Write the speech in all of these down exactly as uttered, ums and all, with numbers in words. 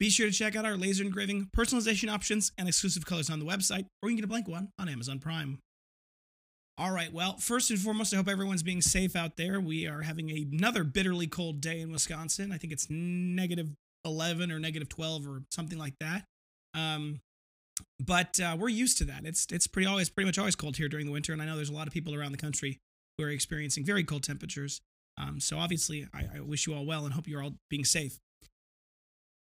Be sure to check out our laser engraving, personalization options, and exclusive colors on the website, or you can get a blank one on Amazon Prime. All right, well, first and foremost, I hope everyone's being safe out there. We are having another bitterly cold day in Wisconsin. I think it's negative eleven or negative twelve or something like that. Um, but uh, we're used to that. It's it's pretty always pretty much always cold here during the winter, and I know there's a lot of people around the country who are experiencing very cold temperatures. Um, so obviously, I, I wish you all well and hope you're all being safe.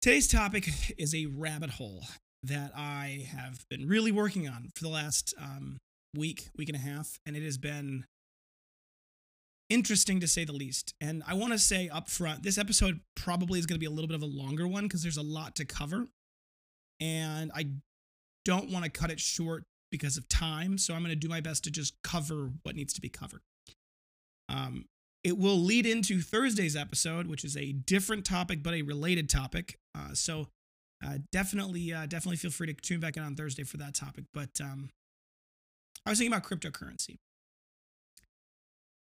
Today's topic is a rabbit hole that I have been really working on for the last um, week, week and a half, and it has been interesting to say the least. And I want to say up front, this episode probably is going to be a little bit of a longer one because there's a lot to cover. And I don't want to cut it short because of time, so I'm going to do my best to just cover what needs to be covered. Um, it will lead into Thursday's episode, which is a different topic but a related topic. Uh, so uh, definitely, uh, definitely feel free to tune back in on Thursday for that topic. But um, I was thinking about cryptocurrency.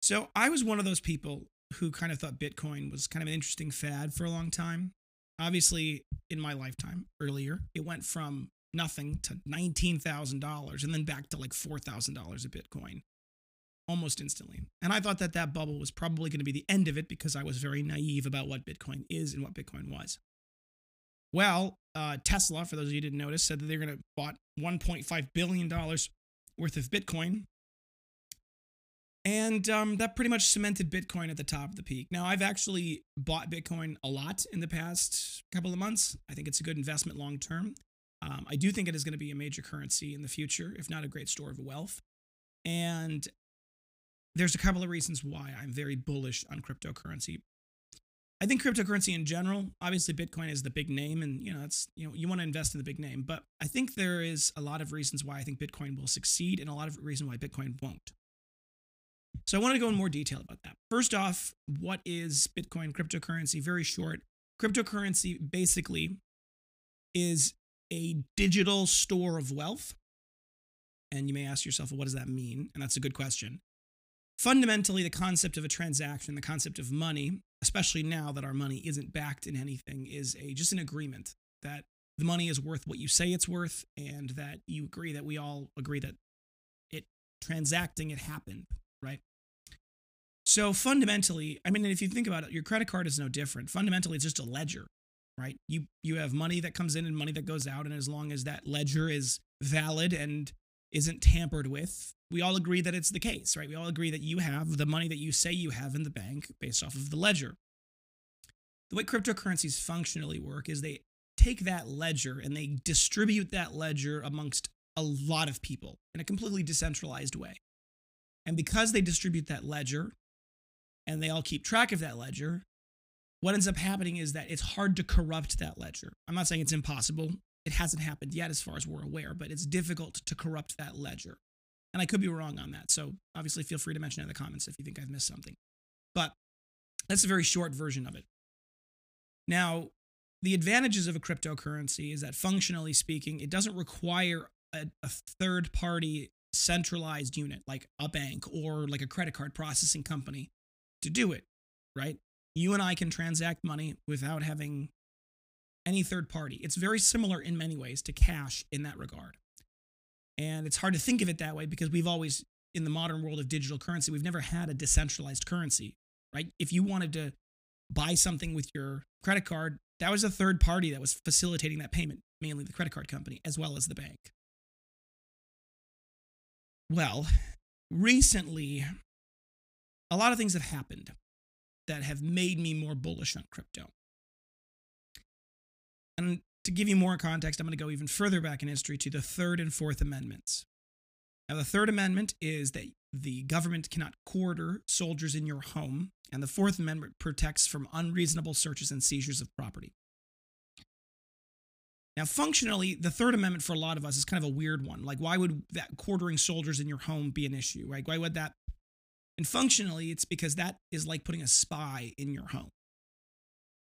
So I was one of those people who kind of thought Bitcoin was kind of an interesting fad for a long time. Obviously, in my lifetime earlier, it went from nothing to nineteen thousand dollars and then back to like four thousand dollars a Bitcoin almost instantly. And I thought that that bubble was probably going to be the end of it because I was very naive about what Bitcoin is and what Bitcoin was. Well, uh, Tesla, for those of you who didn't notice, said that they're going to bought one point five billion dollars worth of Bitcoin. And um, that pretty much cemented Bitcoin at the top of the peak. Now, I've actually bought Bitcoin a lot in the past couple of months. I think it's a good investment long term. Um, I do think it is going to be a major currency in the future, if not a great store of wealth. And there's a couple of reasons why I'm very bullish on cryptocurrency. I think cryptocurrency in general, obviously Bitcoin is the big name, and you know that's you know you want to invest in the big name. But I think there is a lot of reasons why I think Bitcoin will succeed, and a lot of reasons why Bitcoin won't. So I wanted to go in more detail about that. First off, what is Bitcoin cryptocurrency? Very short. Cryptocurrency basically is a digital store of wealth. And you may ask yourself, well, what does that mean? And that's a good question. Fundamentally, the concept of a transaction, the concept of money, especially now that our money isn't backed in anything, is a just an agreement that the money is worth what you say it's worth and that you agree that we all agree that it transacting it happened. Right? So fundamentally, I mean, if you think about it, your credit card is no different. Fundamentally, it's just a ledger, right? You you have money that comes in and money that goes out, and as long as that ledger is valid and isn't tampered with, we all agree that it's the case, right? We all agree that you have the money that you say you have in the bank based off of the ledger. The way cryptocurrencies functionally work is they take that ledger and they distribute that ledger amongst a lot of people in a completely decentralized way. And because they distribute that ledger and they all keep track of that ledger, what ends up happening is that it's hard to corrupt that ledger. I'm not saying it's impossible. It hasn't happened yet as far as we're aware, but it's difficult to corrupt that ledger. And I could be wrong on that. So obviously feel free to mention it in the comments if you think I've missed something. But that's a very short version of it. Now, the advantages of a cryptocurrency is that functionally speaking, it doesn't require a, a third party centralized unit like a bank or like a credit card processing company to do it, right? You and I can transact money without having any third party. It's very similar in many ways to cash in that regard. And it's hard to think of it that way because we've always, in the modern world of digital currency, we've never had a decentralized currency, right? If you wanted to buy something with your credit card, that was a third party that was facilitating that payment, mainly the credit card company as well as the bank. Well, recently, a lot of things have happened that have made me more bullish on crypto. And to give you more context, I'm going to go even further back in history to the Third and Fourth Amendments. Now, the Third Amendment is that the government cannot quarter soldiers in your home, and the Fourth Amendment protects from unreasonable searches and seizures of property. Now, functionally, the Third Amendment for a lot of us is kind of a weird one. Like, why would that quartering soldiers in your home be an issue, right? Why would that? And functionally, it's because that is like putting a spy in your home.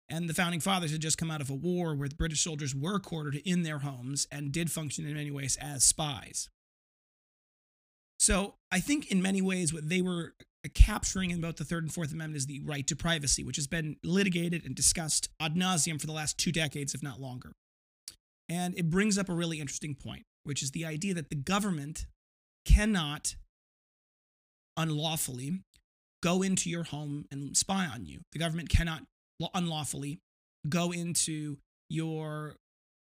And the Founding Fathers had just come out of a war where the British soldiers were quartered in their homes and did function in many ways as spies. So I think in many ways what they were capturing in both the Third and Fourth Amendment is the right to privacy, which has been litigated and discussed ad nauseum for the last two decades, if not longer. And it brings up a really interesting point, which is the idea that the government cannot unlawfully go into your home and spy on you. The government cannot unlawfully go into your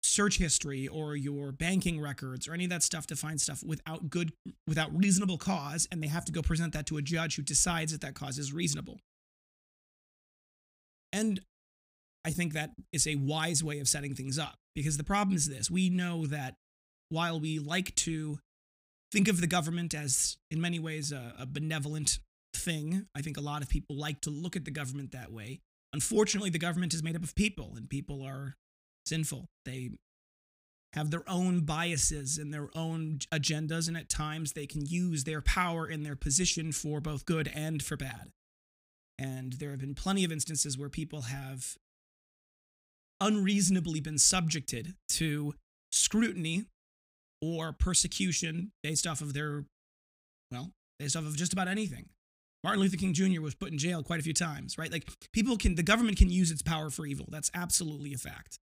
search history or your banking records or any of that stuff to find stuff without good, without reasonable cause, and they have to go present that to a judge who decides that that cause is reasonable. And I think that is a wise way of setting things up, because the problem is this. We know that while we like to think of the government as, in many ways, a, a benevolent thing, I think a lot of people like to look at the government that way. Unfortunately, the government is made up of people, and people are sinful. They have their own biases and their own agendas, and at times they can use their power and their position for both good and for bad. And there have been plenty of instances where people have unreasonably been subjected to scrutiny or persecution based off of their, well, based off of just about anything. Martin Luther King Junior was put in jail quite a few times, right? Like, people can, the government can use its power for evil. That's absolutely a fact.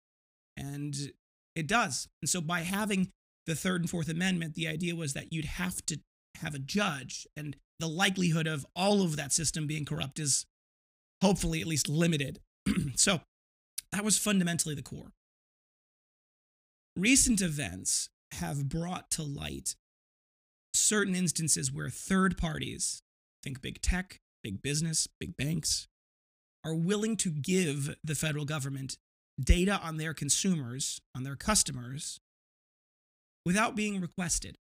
And it does. And so by having the Third and Fourth Amendment, the idea was that you'd have to have a judge, and the likelihood of all of that system being corrupt is hopefully at least limited. So that was fundamentally the core. Recent events have brought to light certain instances where third parties, think big tech, big business, big banks, are willing to give the federal government data on their consumers, on their customers, without being requested.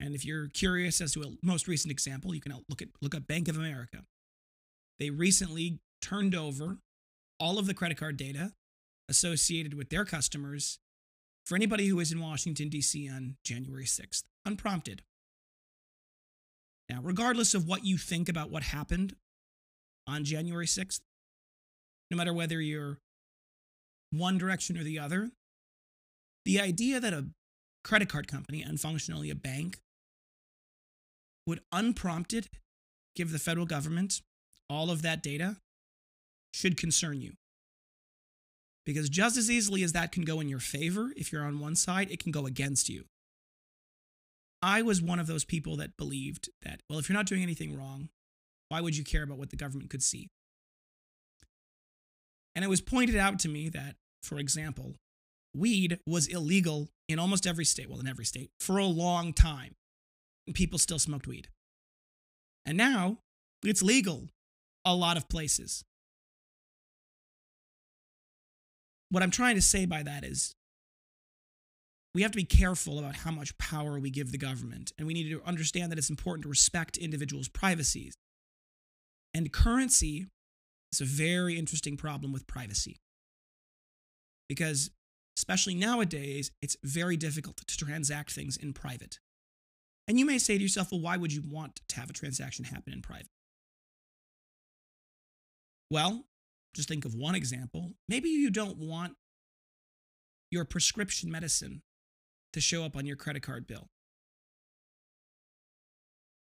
And if you're curious as to a most recent example, you can look at look up Bank of America. They recently turned over all of the credit card data associated with their customers for anybody who was in Washington, D C on January sixth, unprompted. Now, regardless of what you think about what happened on January sixth, no matter whether you're one direction or the other, the idea that a credit card company, and functionally a bank, would unprompted give the federal government all of that data should concern you. Because just as easily as that can go in your favor, if you're on one side, it can go against you. I was one of those people that believed that, well, if you're not doing anything wrong, why would you care about what the government could see? And it was pointed out to me that, for example, weed was illegal in almost every state, well, in every state, for a long time. And people still smoked weed. And now, it's legal a lot of places. What I'm trying to say by that is, we have to be careful about how much power we give the government, and we need to understand that it's important to respect individuals' privacies. And currency is a very interesting problem with privacy, because especially nowadays, it's very difficult to transact things in private. And you may say to yourself, well, why would you want to have a transaction happen in private? Well, just think of one example. Maybe you don't want your prescription medicine to show up on your credit card bill.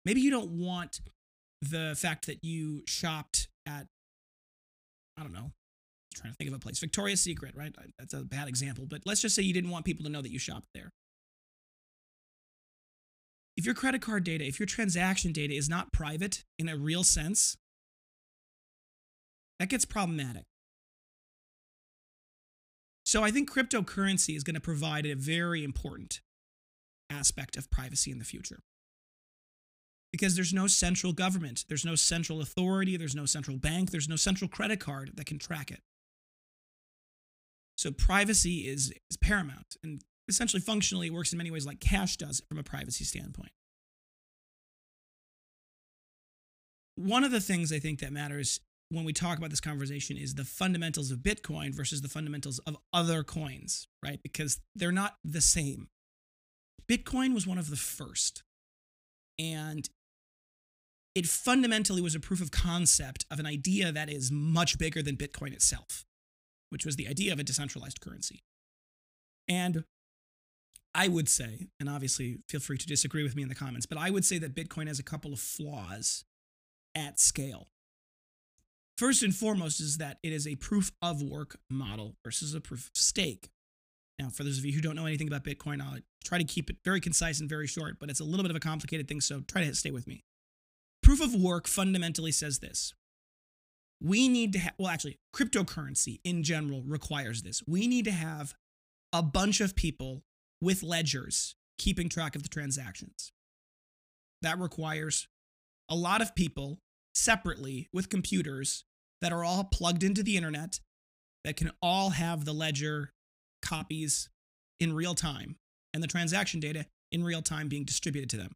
Maybe you don't want the fact that you shopped at, I don't know, I'm trying to think of a place, Victoria's Secret, right? That's a bad example, but let's just say you didn't want people to know that you shopped there. If your credit card data, if your transaction data is not private in a real sense, that gets problematic. So I think cryptocurrency is going to provide a very important aspect of privacy in the future. Because there's no central government, there's no central authority, there's no central bank, there's no central credit card that can track it. So privacy is, is paramount, and essentially functionally it works in many ways like cash does from a privacy standpoint. One of the things I think that matters when we talk about this conversation is the fundamentals of Bitcoin versus the fundamentals of other coins, right? Because they're not the same. Bitcoin was one of the first, and it fundamentally was a proof of concept of an idea that is much bigger than Bitcoin itself, which was the idea of a decentralized currency. And I would say, and obviously feel free to disagree with me in the comments, but I would say that Bitcoin has a couple of flaws at scale. First and foremost is that it is a proof of work model versus a proof of stake. Now, for those of you who don't know anything about Bitcoin, I'll try to keep it very concise and very short, but it's a little bit of a complicated thing, so try to stay with me. Proof of work fundamentally says this. We need to have, well, actually, cryptocurrency in general requires this. We need to have a bunch of people with ledgers keeping track of the transactions. That requires a lot of people separately with computers that are all plugged into the internet that can all have the ledger copies in real time and the transaction data in real time being distributed to them.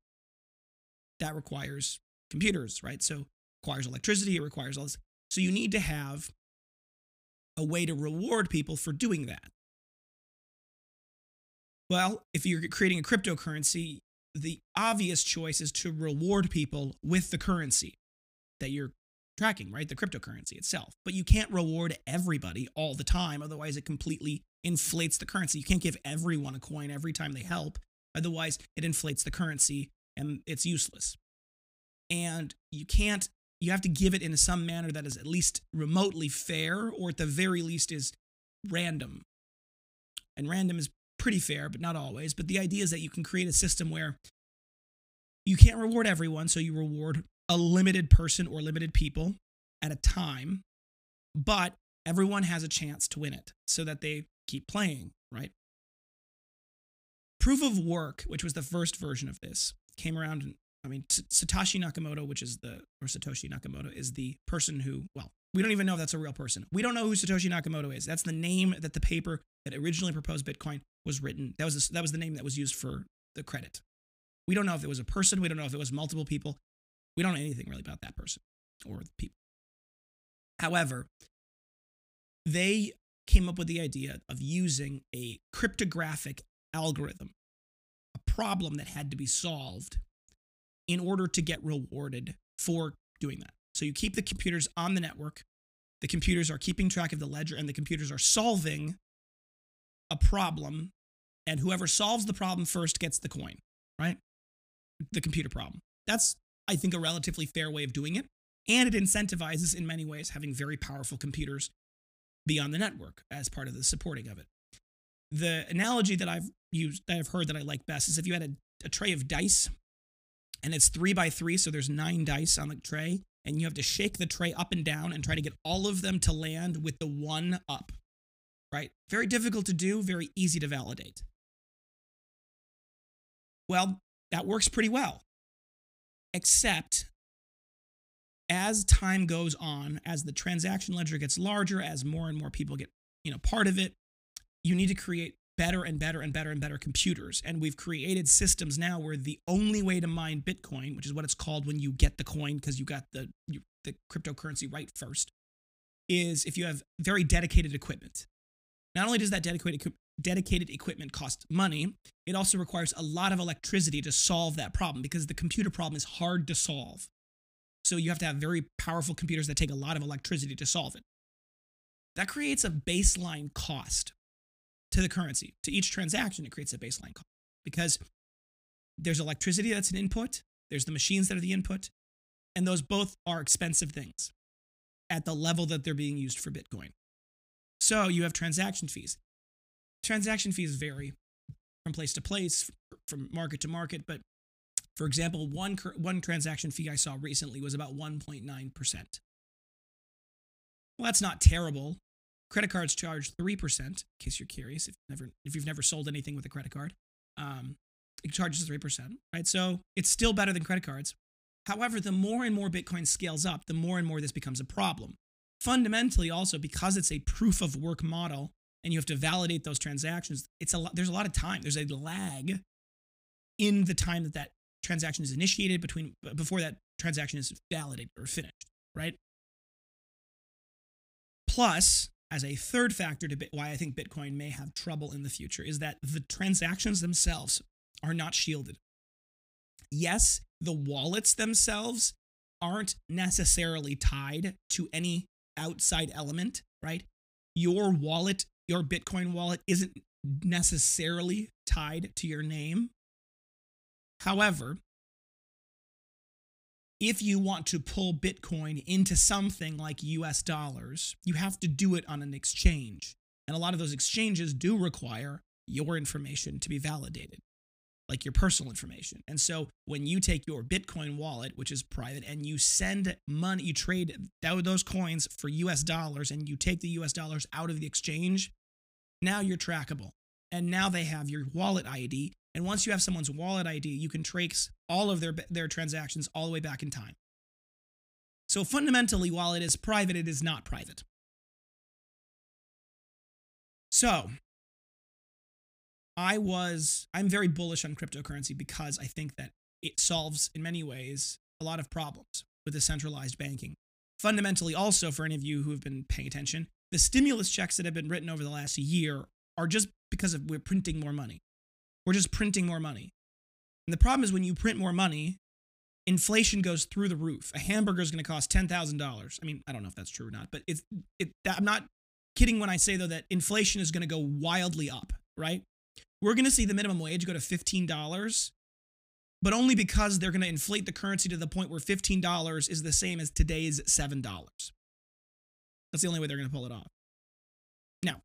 That requires computers, right? So it requires electricity, it requires all this. So you need to have a way to reward people for doing that. Well, if you're creating a cryptocurrency, the obvious choice is to reward people with the currency that you're tracking, right? The cryptocurrency itself. But you can't reward everybody all the time. Otherwise, it completely inflates the currency. You can't give everyone a coin every time they help. Otherwise, it inflates the currency and it's useless. And you can't, you have to give it in some manner that is at least remotely fair, or at the very least is random. And random is pretty fair, but not always. But the idea is that you can create a system where you can't reward everyone, so you reward a limited person or limited people at a time, but everyone has a chance to win it so that they keep playing, right? Proof of work, which was the first version of this, came around, and, I mean, Satoshi Nakamoto, which is the, or Satoshi Nakamoto is the person who, well, we don't even know if that's a real person. We don't know who Satoshi Nakamoto is. That's the name that the paper that originally proposed Bitcoin was written. That was, a, that was the name that was used for the credit. We don't know if it was a person. We don't know if it was multiple people. We don't know anything really about that person or the people. However, they came up with the idea of using a cryptographic algorithm, a problem that had to be solved in order to get rewarded for doing that. So you keep the computers on the network, the computers are keeping track of the ledger, and the computers are solving a problem, and whoever solves the problem first gets the coin, right? The computer problem. That's, I think, a relatively fair way of doing it, and it incentivizes, in many ways, having very powerful computers be on the network as part of the supporting of it. The analogy that I've used, that I've heard that I like best is if you had a, a tray of dice, and it's three by three, so there's nine dice on the tray, and you have to shake the tray up and down and try to get all of them to land with the one up, right? Very difficult to do, very easy to validate. Well, that works pretty well, except as time goes on, as the transaction ledger gets larger, as more and more people get, you know, part of it, you need to create better and better and better and better computers. And we've created systems now where the only way to mine Bitcoin, which is what it's called when you get the coin because you got the, you, the cryptocurrency right first, is if you have very dedicated equipment. Not only does that dedicated, dedicated equipment cost money, it also requires a lot of electricity to solve that problem because the computer problem is hard to solve. So you have to have very powerful computers that take a lot of electricity to solve it. That creates a baseline cost to the currency. To each transaction, it creates a baseline cost because there's electricity that's an input, there's the machines that are the input, and those both are expensive things at the level that they're being used for Bitcoin. So you have transaction fees. Transaction fees vary from place to place, from market to market, but for example, one, one transaction fee I saw recently was about one point nine percent. Well, that's not terrible. Credit cards charge three percent, in case you're curious, if you've never, if you've never sold anything with a credit card. Um, it charges three percent, right? So it's still better than credit cards. However, the more and more Bitcoin scales up, the more and more this becomes a problem. Fundamentally also, because it's a proof of work model and you have to validate those transactions, it's a lot, there's a lot of time. There's a lag in the time that that transaction is initiated between before that transaction is validated or finished, right? Plus, as a third factor to why I think Bitcoin may have trouble in the future is that the transactions themselves are not shielded. Yes, the wallets themselves aren't necessarily tied to any outside element, right? Your wallet, your Bitcoin wallet isn't necessarily tied to your name. However, if you want to pull Bitcoin into something like U S dollars, you have to do it on an exchange. And a lot of those exchanges do require your information to be validated, like your personal information. And so when you take your Bitcoin wallet, which is private, and you send money, you trade those coins for U S dollars, and you take the U S dollars out of the exchange, now you're trackable. And now they have your wallet I D. And once you have someone's wallet I D, you can trace all of their, their transactions all the way back in time. So fundamentally, while it is private, it is not private. So I was, I'm very bullish on cryptocurrency because I think that it solves, in many ways, a lot of problems with the centralized banking. Fundamentally, also, for any of you who have been paying attention, the stimulus checks that have been written over the last year are just because of we're printing more money. We're just printing more money. And the problem is when you print more money, inflation goes through the roof. A hamburger is going to cost ten thousand dollars. I mean, I don't know if that's true or not, but it's, it, I'm not kidding when I say, though, that inflation is going to go wildly up, right? We're going to see the minimum wage go to fifteen dollars, but only because they're going to inflate the currency to the point where fifteen dollars is the same as today's seven dollars. That's the only way they're going to pull it off. Now,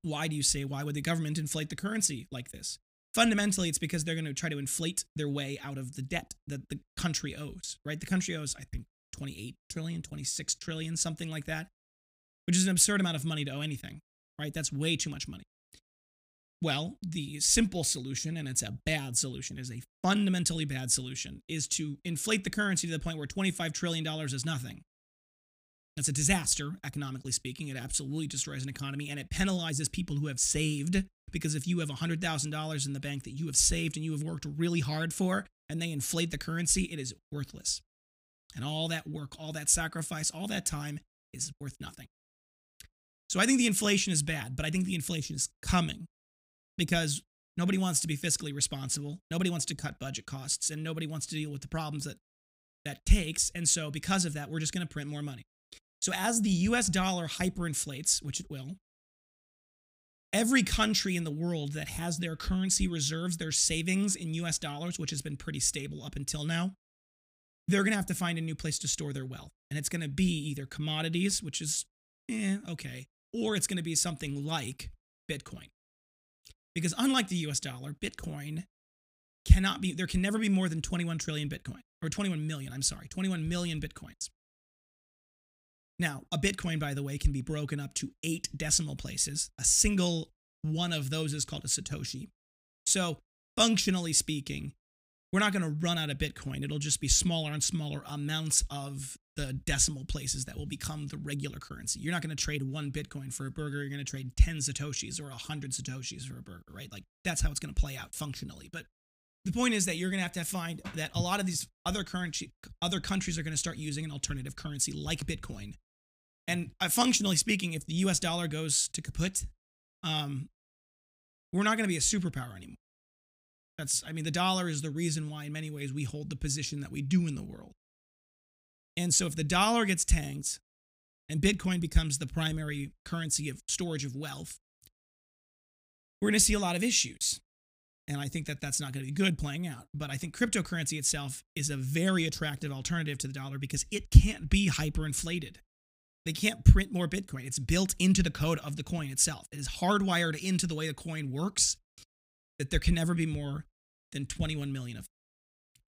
why do you say, why would the government inflate the currency like this? Fundamentally, it's because they're going to try to inflate their way out of the debt that the country owes, right? The country owes, I think, twenty-eight trillion dollars, twenty-six trillion dollars, something like that, which is an absurd amount of money to owe anything, right? That's way too much money. Well, the simple solution, and it's a bad solution, is a fundamentally bad solution, is to inflate the currency to the point where twenty-five trillion dollars is nothing. That's a disaster, economically speaking. It absolutely destroys an economy, and it penalizes people who have saved, because if you have one hundred thousand dollars in the bank that you have saved and you have worked really hard for, and they inflate the currency, it is worthless. And all that work, all that sacrifice, all that time is worth nothing. So I think the inflation is bad, but I think the inflation is coming because nobody wants to be fiscally responsible. Nobody wants to cut budget costs, and nobody wants to deal with the problems that that takes. And so because of that, we're just going to print more money. So as the U S dollar hyperinflates, which it will, every country in the world that has their currency reserves, their savings in U S dollars, which has been pretty stable up until now, they're going to have to find a new place to store their wealth. And it's going to be either commodities, which is, eh, okay, or it's going to be something like Bitcoin. Because unlike the U S dollar, Bitcoin cannot be, there can never be more than twenty-one trillion Bitcoin, or twenty-one million, I'm sorry, twenty-one million Bitcoins. Now, a Bitcoin, by the way, can be broken up to eight decimal places. A single one of those is called a Satoshi. So, functionally speaking, we're not going to run out of Bitcoin. It'll just be smaller and smaller amounts of the decimal places that will become the regular currency. You're not going to trade one Bitcoin for a burger. You're going to trade ten Satoshis or one hundred Satoshis for a burger, right? Like, that's how it's going to play out functionally. But the point is that you're going to have to find that a lot of these other, currency, other countries are going to start using an alternative currency like Bitcoin. And functionally speaking, if the U S dollar goes to kaput, um, we're not going to be a superpower anymore. That's, I mean, the dollar is the reason why, in many ways, we hold the position that we do in the world. And so if the dollar gets tanked and Bitcoin becomes the primary currency of storage of wealth, we're going to see a lot of issues. And I think that that's not going to be good playing out. But I think cryptocurrency itself is a very attractive alternative to the dollar because it can't be hyperinflated. They can't print more Bitcoin. It's built into the code of the coin itself. It is hardwired into the way the coin works that there can never be more than twenty-one million of them.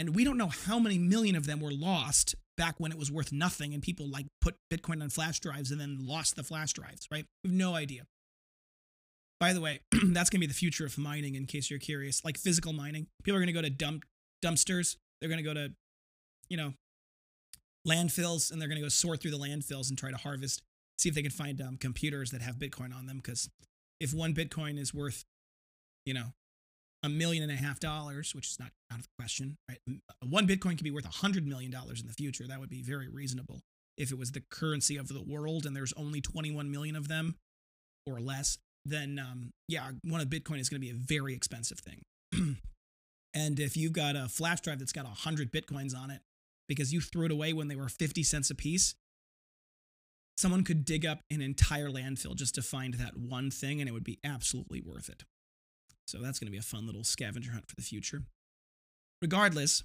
And we don't know how many million of them were lost back when it was worth nothing and people like put Bitcoin on flash drives and then lost the flash drives, right? We have no idea. By the way, that's going to be the future of mining, in case you're curious, like physical mining. People are going to go to dump dumpsters. They're going to go to, you know, landfills, and they're going to go sort through the landfills and try to harvest, see if they can find um, computers that have Bitcoin on them. Because if one Bitcoin is worth, you know, a million and a half dollars, which is not out of the question, right? One Bitcoin could be worth a hundred million dollars in the future. That would be very reasonable. if it was the currency of the world and there's only twenty-one million of them or less, then um, yeah, one of Bitcoin is going to be a very expensive thing. And if you've got a flash drive that's got one hundred Bitcoins on it because you threw it away when they were fifty cents a piece, someone could dig up an entire landfill just to find that one thing, and it would be absolutely worth it. So that's going to be a fun little scavenger hunt for the future. Regardless,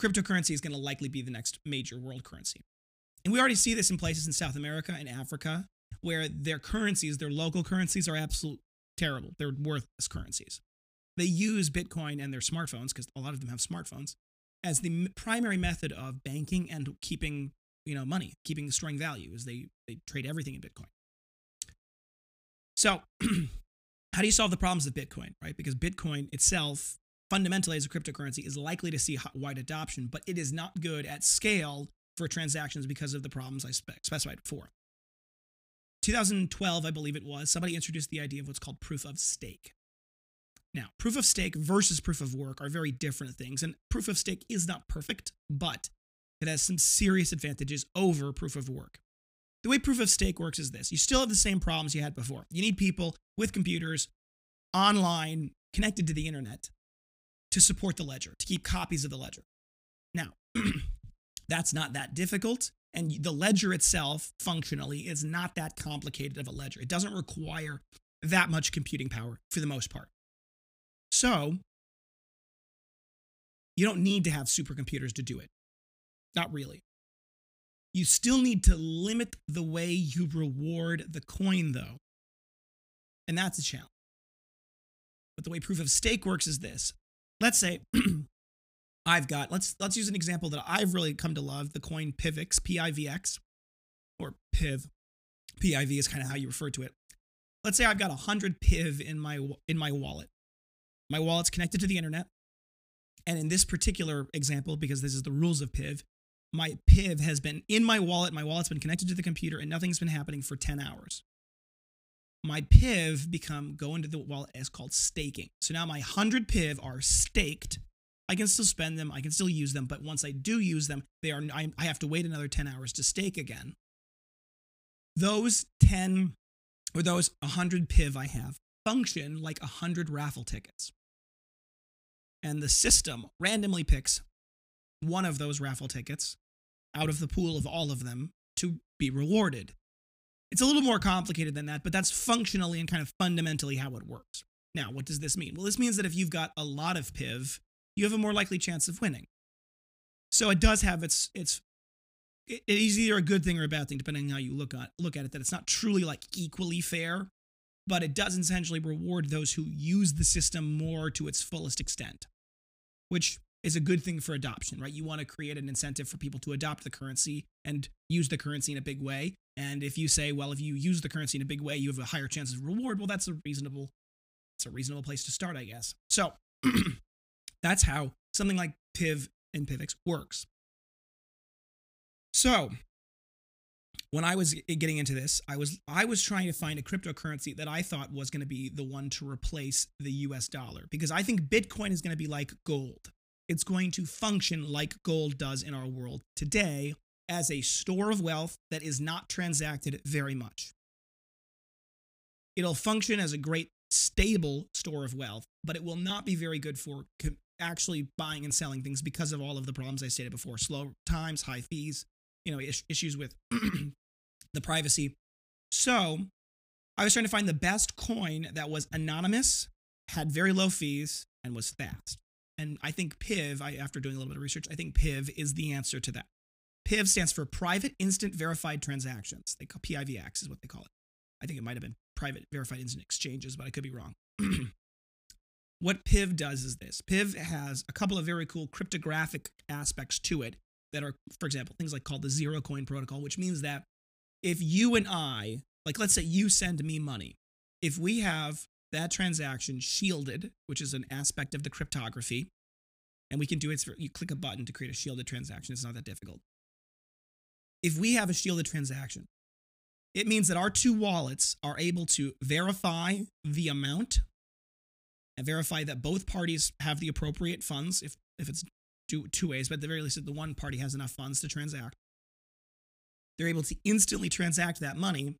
cryptocurrency is going to likely be the next major world currency. And we already see this in places in South America and Africa, where their currencies, their local currencies, are absolutely terrible. They're worthless currencies. They use Bitcoin and their smartphones, because a lot of them have smartphones, as the primary method of banking and keeping, you know, money, keeping storing value, as they, they trade everything in Bitcoin. So how do you solve the problems of Bitcoin, right? Because Bitcoin itself, fundamentally as a cryptocurrency, is likely to see wide adoption, but it is not good at scale for transactions because of the problems I spe- specified before. twenty twelve, I believe it was, somebody introduced the idea of what's called proof of stake. Now, proof of stake versus proof of work are very different things, and proof of stake is not perfect, but it has some serious advantages over proof of work. The way proof of stake works is this. You still have the same problems you had before. You need people with computers, online, connected to the internet, to support the ledger, to keep copies of the ledger. Now, that's not that difficult, and the ledger itself, functionally, is not that complicated of a ledger. It doesn't require that much computing power for the most part. So, you don't need to have supercomputers to do it. Not really. You still need to limit the way you reward the coin, though. And that's a challenge. But the way proof of stake works is this. Let's say I've got, let's, let's use an example that I've really come to love, the coin P I V X, P I V X, or P I V. P I V is kind of how you refer to it. Let's say I've got one hundred P I V in my, in my wallet. My wallet's connected to the internet. And in this particular example, because this is the rules of P I V, my P I V has been in my wallet, my wallet's been connected to the computer, and nothing's been happening for ten hours. My P I V become, go into the wallet as called staking. So now my one hundred P I V are staked. I can still spend them, I can still use them, but once I do use them, they are, I, I have to wait another ten hours to stake again. Those ten, or those one hundred P I V I have, function like one hundred raffle tickets. And the system randomly picks one of those raffle tickets out of the pool of all of them to be rewarded. It's a little more complicated than that, but that's functionally and kind of fundamentally how it works. Now, what does this mean? Well, this means that if you've got a lot of P I V, you have a more likely chance of winning. So it does have its, its it is either a good thing or a bad thing, depending on how you look, on, look at it, that it's not truly like equally fair, but it does essentially reward those who use the system more to its fullest extent, which is a good thing for adoption, right? You want to create an incentive for people to adopt the currency and use the currency in a big way. And if you say, well, if you use the currency in a big way, you have a higher chance of reward. Well, that's a reasonable, it's a reasonable place to start, I guess. So that's how something like P I V and P I V X works. So when I was getting into this, I was I was trying to find a cryptocurrency that I thought was going to be the one to replace the U S dollar, because I think Bitcoin is going to be like gold. It's going to function like gold does in our world today, as a store of wealth that is not transacted very much. It'll function as a great stable store of wealth, but it will not be very good for actually buying and selling things because of all of the problems I stated before. Slow times, high fees, you know, issues with the privacy. So I was trying to find the best coin that was anonymous, had very low fees, and was fast. And I think P I V, I, after doing a little bit of research, I think P I V is the answer to that. P I V stands for Private Instant Verified Transactions. They call P I V X is what they call it. I think it might have been Private Verified Instant Exchanges, but I could be wrong. What P I V does is this. P I V has a couple of very cool cryptographic aspects to it that are, for example, things like called the zero coin protocol, which means that if you and I, like let's say you send me money, if we have that transaction shielded, which is an aspect of the cryptography, and we can do it, you click a button to create a shielded transaction. It's not that difficult. If we have a shielded transaction, it means that our two wallets are able to verify the amount and verify that both parties have the appropriate funds, if, if it's two, two ways, but at the very least, the one party has enough funds to transact, they're able to instantly transact that money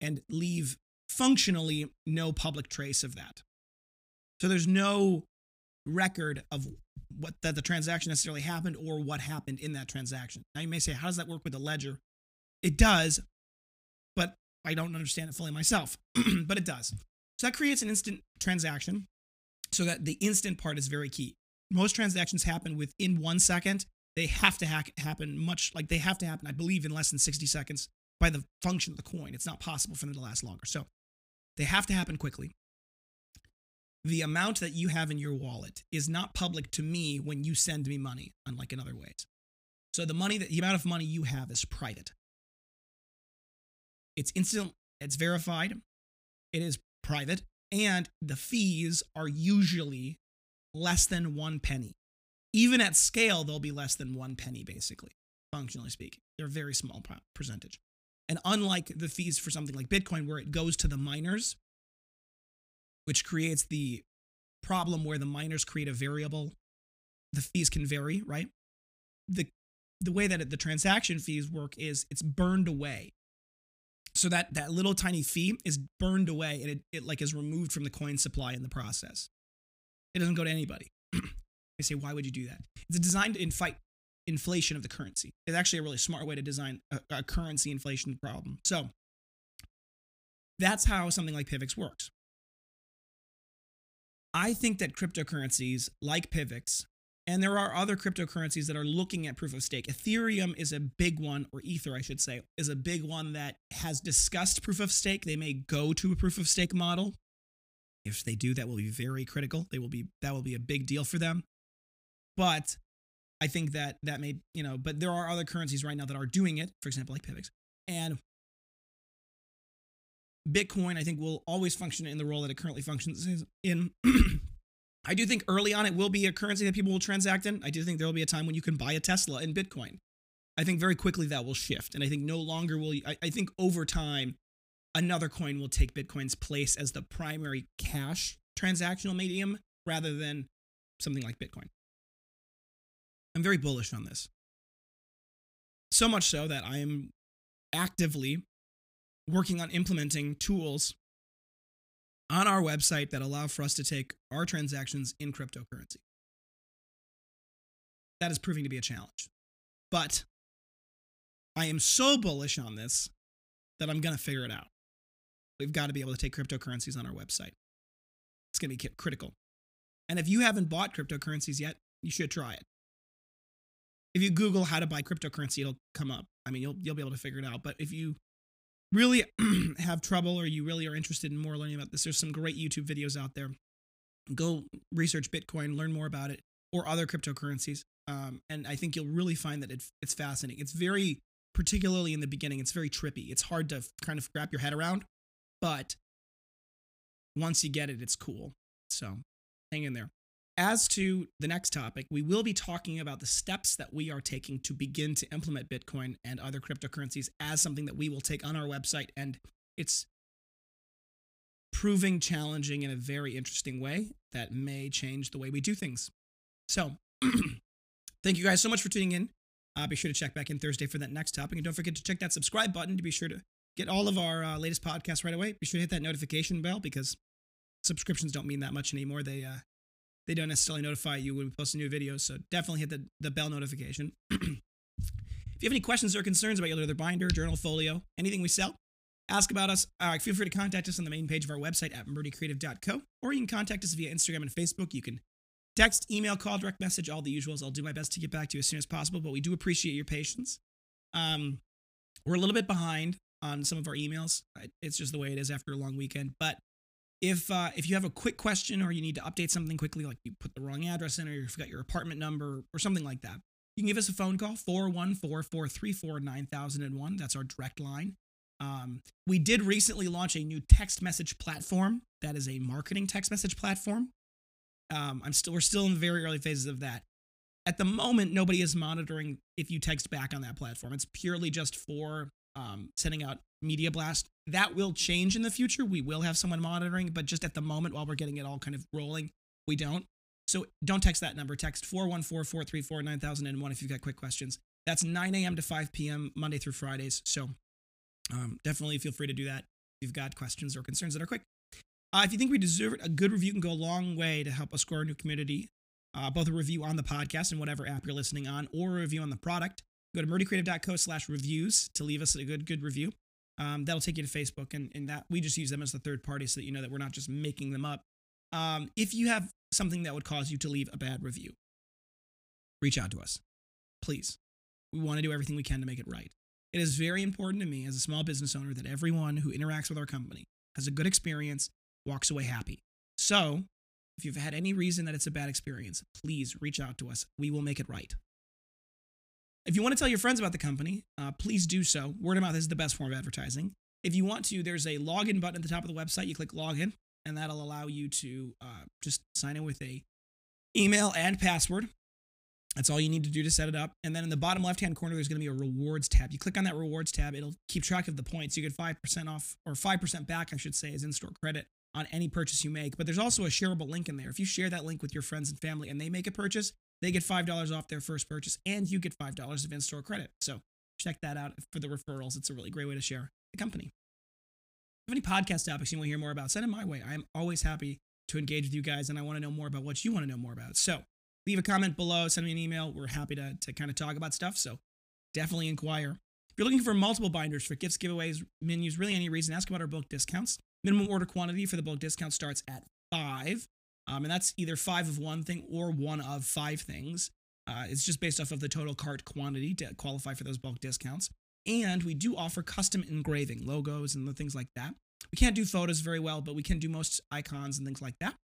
and leave functionally no public trace of that. So there's no record of what that the transaction necessarily happened or what happened in that transaction. Now you may say, how does that work with a ledger? It does, but I don't understand it fully myself, but it does. So that creates an instant transaction. So that the instant part is very key. Most transactions happen within one second. They have to ha- happen much like they have to happen, I believe, in less than sixty seconds by the function of the coin. It's not possible for them to last longer. So they have to happen quickly. The amount that you have in your wallet is not public to me when you send me money, unlike in other ways. So the money, that, the amount of money you have is private. It's instant, it's verified, it is private, and the fees are usually less than one penny. Even at scale, they'll be less than one penny, basically, functionally speaking. They're a very small percentage. And unlike the fees for something like Bitcoin, where it goes to the miners, which creates the problem where the miners create a variable, the fees can vary, right? The, the way that it, the transaction fees work is it's burned away. So that, that little tiny fee is burned away and it, it like is removed from the coin supply in the process. It doesn't go to anybody. They say, why would you do that? It's designed to fight inflation of the currency. It's actually a really smart way to design a, a currency inflation problem. So that's how something like P I V X works. I think that cryptocurrencies like P I V X, and there are other cryptocurrencies that are looking at proof of stake. Ethereum is a big one, or Ether, I should say, is a big one that has discussed proof of stake. They may go to a proof of stake model. If they do, that will be very critical. They will be, that will be a big deal for them. But I think that that may, you know, but there are other currencies right now that are doing it, for example, like P I V X. And Bitcoin, I think, will always function in the role that it currently functions in. I do think early on it will be a currency that people will transact in. I do think there will be a time when you can buy a Tesla in Bitcoin. I think very quickly that will shift. And I think no longer will you, I, I think over time, another coin will take Bitcoin's place as the primary cash transactional medium rather than something like Bitcoin. I'm very bullish on this. So much so that I am actively working on implementing tools on our website that allow for us to take our transactions in cryptocurrency. That is proving to be a challenge. But I am so bullish on this that I'm going to figure it out. We've got to be able to take cryptocurrencies on our website. It's going to be critical. And if you haven't bought cryptocurrencies yet, you should try it. If you Google how to buy cryptocurrency, it'll come up. I mean, you'll, you'll be able to figure it out. But if you really have trouble or you really are interested in more learning about this, there's some great YouTube videos out there. Go research Bitcoin, learn more about it, or other cryptocurrencies. Um, and I think you'll really find that it, it's fascinating. It's very, particularly in the beginning, it's very trippy. It's hard to kind of wrap your head around, but once you get it, it's cool. So hang in there. As to the next topic, we will be talking about the steps that we are taking to begin to implement Bitcoin and other cryptocurrencies as something that we will take on our website, and it's proving challenging in a very interesting way that may change the way we do things. So thank you guys so much for tuning in. Uh, be sure to check back in Thursday for that next topic, and don't forget to check that subscribe button to be sure to get all of our uh, latest podcasts right away. Be sure to hit that notification bell because subscriptions don't mean that much anymore. They, uh, They don't necessarily notify you when we post new videos, so definitely hit the, the bell notification. If you have any questions or concerns about your leather binder, journal, folio, anything we sell, ask about us. Uh, feel free to contact us on the main page of our website at murdy creative dot co, or you can contact us via Instagram and Facebook. You can text, email, call, direct message, all the usuals. I'll do my best to get back to you as soon as possible, but we do appreciate your patience. Um, we're a little bit behind on some of our emails. It's just the way it is after a long weekend, but If uh, if you have a quick question or you need to update something quickly, like you put the wrong address in or you forgot your apartment number or something like that, you can give us a phone call, four one four, four three four, nine thousand one. That's our direct line. Um, we did recently launch a new text message platform. That is a marketing text message platform. Um, I'm still, we're still in the very early phases of that. At the moment, nobody is monitoring if you text back on that platform. It's purely just for um, sending out media blast. That will change in the future. We will have someone monitoring, but just at the moment, while we're getting it all kind of rolling, we don't. So don't text that number. Text four one four, four three four, nine thousand one if you've got quick questions. That's nine A M to five P M Monday through Fridays. So um, definitely feel free to do that if you've got questions or concerns that are quick. Uh, if you think we deserve it, a good review can go a long way to help us grow our new community. Uh, both a review on the podcast and whatever app you're listening on, or a review on the product. Go to murdycreative.co slash reviews to leave us a good good review. Um, that'll take you to Facebook, and, and that we just use them as the third party so that you know that we're not just making them up. Um, if you have something that would cause you to leave a bad review, reach out to us, please. We want to do everything we can to make it right. It is very important to me as a small business owner that everyone who interacts with our company has a good experience, walks away happy. So if you've had any reason that it's a bad experience, please reach out to us. We will make it right. If you want to tell your friends about the company, uh, please do so. Word of mouth is the best form of advertising. If you want to, there's a login button at the top of the website. You click login, and that'll allow you to uh, just sign in with a email and password. That's all you need to do to set it up. And then in the bottom left-hand corner, there's going to be a rewards tab. You click on that rewards tab. It'll keep track of the points. You get five percent off, or five percent back, I should say, as in-store credit on any purchase you make. But there's also a shareable link in there. If you share that link with your friends and family and they make a purchase, they get five dollars off their first purchase and you get five dollars of in-store credit. So check that out for the referrals. It's a really great way to share the company. If you have any podcast topics you want to hear more about, send them my way. I'm always happy to engage with you guys, and I want to know more about what you want to know more about. So leave a comment below, send me an email. We're happy to, to kind of talk about stuff. So definitely inquire. If you're looking for multiple binders for gifts, giveaways, menus, really any reason, ask about our bulk discounts. Minimum order quantity for the bulk discount starts at five, um, and that's either five of one thing or one of five things. Uh, it's just based off of the total cart quantity to qualify for those bulk discounts. And we do offer custom engraving, logos and things like that. We can't do photos very well, but we can do most icons and things like that.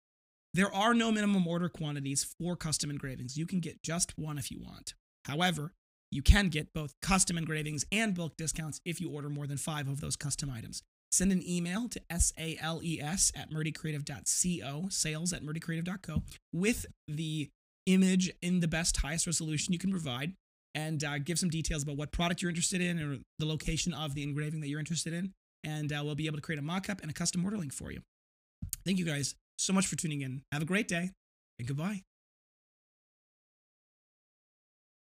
There are no minimum order quantities for custom engravings. You can get just one if you want. However, you can get both custom engravings and bulk discounts if you order more than five of those custom items. Send an email to sales at murdycreative.co, sales at murdycreative.co, with the image in the best, highest resolution you can provide, and uh, give some details about what product you're interested in or the location of the engraving that you're interested in, and uh, we'll be able to create a mock-up and a custom order link for you. Thank you guys so much for tuning in. Have a great day, and goodbye.